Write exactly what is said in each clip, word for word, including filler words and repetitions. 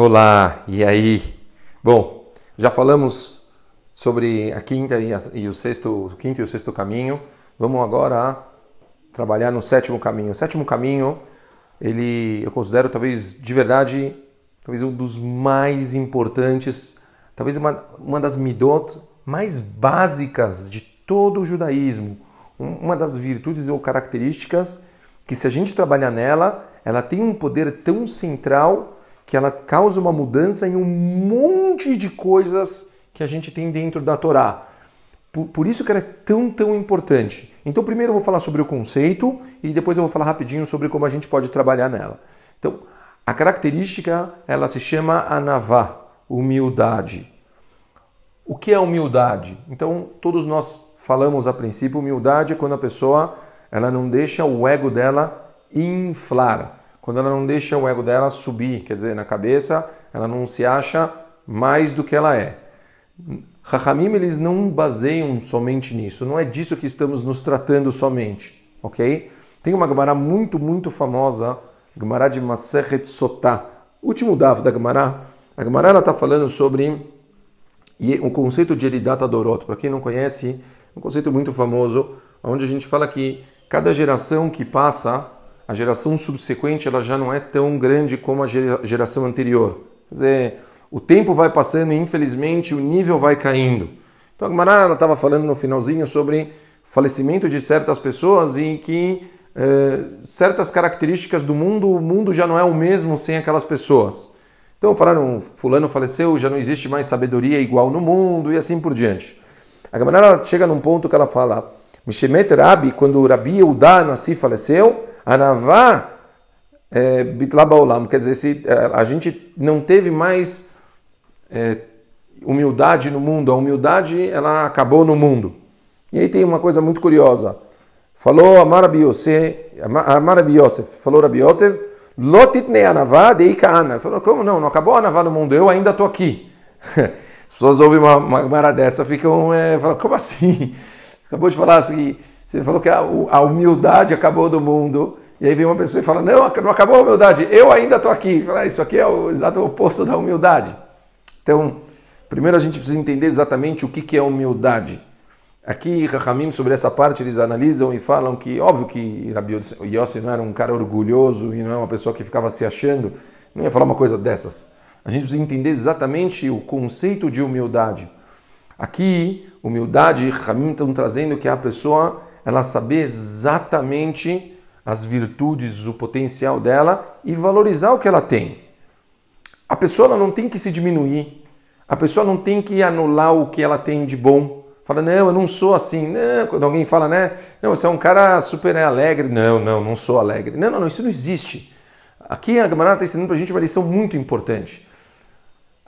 Olá, e aí? Bom, já falamos sobre a quinta e, a, e o sexto, o quinto e o sexto caminho. Vamos agora trabalhar no sétimo caminho. O sétimo caminho, ele eu considero talvez de verdade, talvez um dos mais importantes, talvez uma, uma das midot mais básicas de todo o judaísmo. Uma das virtudes ou características que, se a gente trabalhar nela, ela tem um poder tão central que ela causa uma mudança em um monte de coisas que a gente tem dentro da Torá. Por, por isso que ela é tão, tão importante. Então, primeiro eu vou falar sobre o conceito e depois eu vou falar rapidinho sobre como a gente pode trabalhar nela. Então, a característica, ela se chama Anavá, humildade. O que é humildade? Então, todos nós falamos a princípio, humildade é quando a pessoa ela não deixa o ego dela inflar. Quando ela não deixa o ego dela subir, quer dizer, na cabeça, ela não se acha mais do que ela é. Rahamim, eles não baseiam somente nisso, não é disso que estamos nos tratando somente, ok? Tem uma Gemará muito, muito famosa, Gemará de Maseket Sotá, último davo da Gemará. A Gemará, ela está falando sobre o conceito de eridata doroto. Para quem não conhece, é um conceito muito famoso, onde a gente fala que cada geração que passa, a geração subsequente ela já não é tão grande como a geração anterior. Quer dizer, o tempo vai passando e, infelizmente, o nível vai caindo. Então, a Gemará estava falando no finalzinho sobre falecimento de certas pessoas e que eh, certas características do mundo, o mundo já não é o mesmo sem aquelas pessoas. Então, falaram, fulano faleceu, já não existe mais sabedoria igual no mundo e assim por diante. A Gemará chega num ponto que ela fala, Mishemet Rabi, quando Rabi Udá nasci faleceu, Anavá, é, bitlaba olam, quer dizer, se a gente não teve mais é, humildade no mundo, a humildade ela acabou no mundo. E aí tem uma coisa muito curiosa. Falou Amar Rabi Yosef, Amar Rabi Yosef, falou Rabi Yosef, lotitne anavá deika ana. Falou, como não, não acabou a anavá no mundo, eu ainda estou aqui. As pessoas ouvem uma, uma Gemará dessa, ficam, é, falam, como assim? Acabou de falar assim, você falou que a humildade acabou do mundo. E aí vem uma pessoa e fala, não, não acabou a humildade, eu ainda estou aqui. Fala, isso aqui é o exato oposto da humildade. Então, primeiro a gente precisa entender exatamente o que é humildade. Aqui, Rahamim, sobre essa parte, eles analisam e falam que, óbvio que Rabi Yosef não era um cara orgulhoso e não é uma pessoa que ficava se achando. Não ia falar uma coisa dessas. A gente precisa entender exatamente o conceito de humildade. Aqui, humildade, Rahamim estão trazendo que a pessoa ela saber exatamente as virtudes, o potencial dela e valorizar o que ela tem. A pessoa ela não tem que se diminuir, a pessoa não tem que anular o que ela tem de bom. Fala, não, eu não sou assim. Não, quando alguém fala, né, não, você é um cara super alegre. Não, não, não sou alegre. Não, não, não, isso não existe. Aqui a Gemará está ensinando para a gente uma lição muito importante.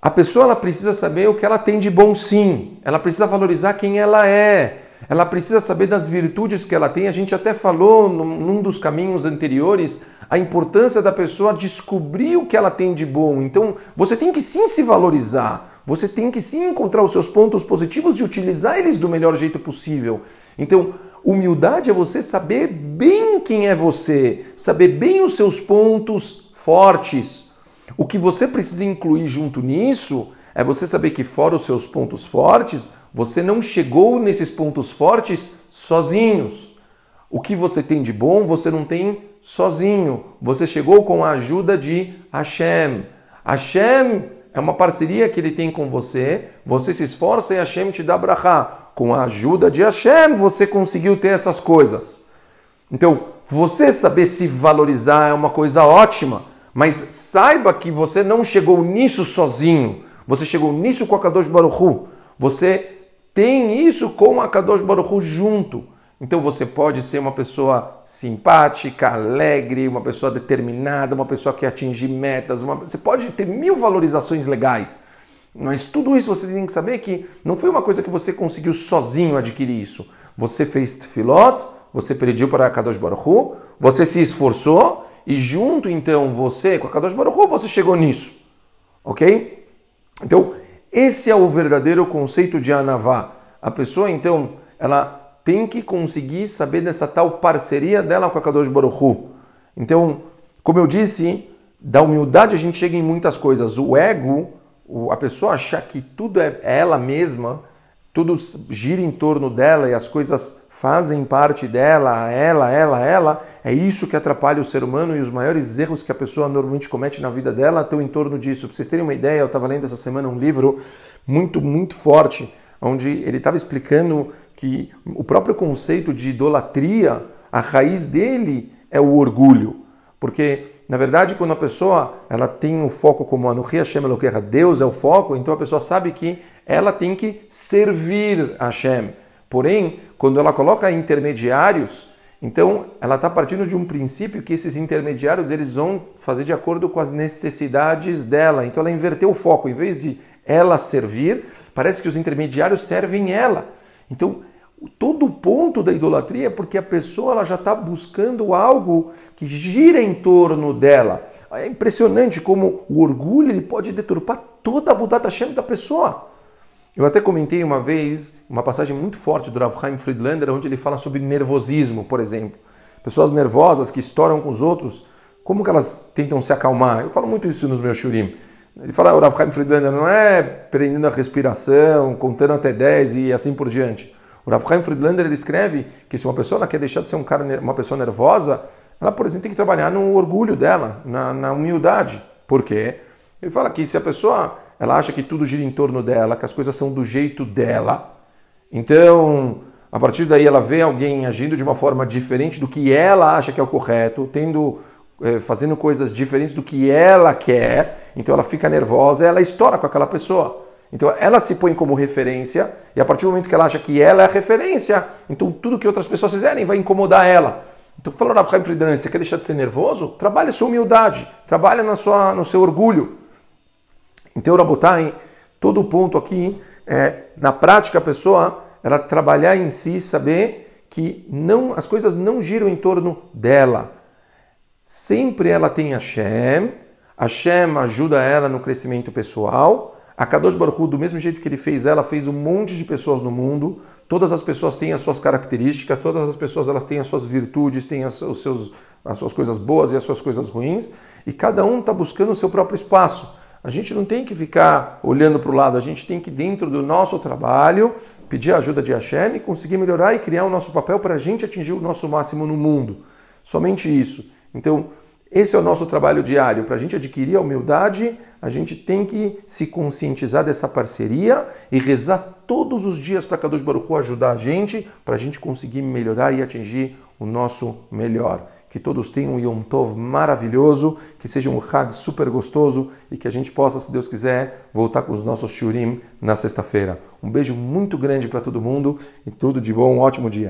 A pessoa ela precisa saber o que ela tem de bom sim, ela precisa valorizar quem ela é. Ela precisa saber das virtudes que ela tem. A gente até falou num dos caminhos anteriores a importância da pessoa descobrir o que ela tem de bom. Então, você tem que sim se valorizar. Você tem que sim encontrar os seus pontos positivos e utilizar eles do melhor jeito possível. Então, humildade é você saber bem quem é você, saber bem os seus pontos fortes. O que você precisa incluir junto nisso é você saber que fora os seus pontos fortes, você não chegou nesses pontos fortes sozinhos. O que você tem de bom, você não tem sozinho. Você chegou com a ajuda de Hashem. Hashem é uma parceria que ele tem com você. Você se esforça e Hashem te dá brahá. Com a ajuda de Hashem, você conseguiu ter essas coisas. Então, você saber se valorizar é uma coisa ótima. Mas saiba que você não chegou nisso sozinho. Você chegou nisso com a Kadosh Baruch Hu. Você tem isso com a Kadosh Baruch Hu junto. Então você pode ser uma pessoa simpática, alegre, uma pessoa determinada, uma pessoa que atinge metas. Uma... Você pode ter mil valorizações legais. Mas tudo isso você tem que saber que não foi uma coisa que você conseguiu sozinho adquirir isso. Você fez tefilot, você pediu para a Kadosh Baruch Hu, você se esforçou e junto então você com a Kadosh Baruch Hu, você chegou nisso. Ok? Então, esse é o verdadeiro conceito de Anavá. A pessoa, então, ela tem que conseguir saber dessa tal parceria dela com a Kadosh Baruch Hu. Então, como eu disse, Da humildade a gente chega em muitas coisas. O ego, a pessoa achar que tudo é ela mesma, tudo gira em torno dela e as coisas fazem parte dela, ela, ela, ela, é isso que atrapalha o ser humano, e os maiores erros que a pessoa normalmente comete na vida dela estão em torno disso. Para vocês terem uma ideia, eu estava lendo essa semana um livro muito, muito forte, onde ele estava explicando que o próprio conceito de idolatria, a raiz dele é o orgulho, porque... Na verdade, quando a pessoa ela tem um foco como Anuhi Hashem Elokecha, Deus é o foco, então a pessoa sabe que ela tem que servir a Hashem. Porém, quando ela coloca intermediários, então ela está partindo de um princípio que esses intermediários eles vão fazer de acordo com as necessidades dela. Então ela inverteu o foco. Em vez de ela servir, parece que os intermediários servem ela. Então, todo o ponto da idolatria é porque a pessoa ela já está buscando algo que gira em torno dela. É impressionante como o orgulho ele pode deturpar toda a Avodat Hashem da pessoa. Eu até comentei uma vez uma passagem muito forte do Rav Chaim Friedlander, onde ele fala sobre nervosismo, por exemplo. Pessoas nervosas que estouram com os outros, como que elas tentam se acalmar? Eu falo muito isso nos meus shurim. Ele fala, o Rav Chaim Friedlander não é prendendo a respiração, contando até dez e assim por diante. O Rav Chaim Friedlander ele escreve que se uma pessoa ela quer deixar de ser um cara, uma pessoa nervosa, ela, por exemplo, tem que trabalhar no orgulho dela, na, na humildade. Por quê? Ele fala que se a pessoa ela acha que tudo gira em torno dela, que as coisas são do jeito dela, então, a partir daí ela vê alguém agindo de uma forma diferente do que ela acha que é o correto, tendo, fazendo coisas diferentes do que ela quer, então ela fica nervosa e ela estoura com aquela pessoa. Então ela se põe como referência, e a partir do momento que ela acha que ela é a referência, então tudo que outras pessoas fizerem vai incomodar ela. Então falou Rav Chaim Friedlander, você quer deixar de ser nervoso? Trabalha sua humildade, trabalha na sua, no seu orgulho. Então, Rabotai, todo o ponto aqui é, na prática, a pessoa ela trabalhar em si, saber que não, as coisas não giram em torno dela. Sempre ela tem Hashem, Hashem ajuda ela no crescimento pessoal. A Kadosh Baruch Hu, do mesmo jeito que ele fez ela, fez um monte de pessoas no mundo. Todas as pessoas têm as suas características, todas as pessoas elas têm as suas virtudes, têm as, os seus, as suas coisas boas e as suas coisas ruins. E cada um está buscando o seu próprio espaço. A gente não tem que ficar olhando para o lado, a gente tem que, dentro do nosso trabalho, pedir a ajuda de Hashem e conseguir melhorar e criar o nosso papel para a gente atingir o nosso máximo no mundo. Somente isso. Então, esse é o nosso trabalho diário. Para a gente adquirir a humildade, a gente tem que se conscientizar dessa parceria e rezar todos os dias para Kadosh Baruch Hu ajudar a gente, para a gente conseguir melhorar e atingir o nosso melhor. Que todos tenham um Yom Tov maravilhoso, que seja um Hag super gostoso e que a gente possa, se Deus quiser, voltar com os nossos shurim na sexta-feira. Um beijo muito grande para todo mundo e tudo de bom, um ótimo dia.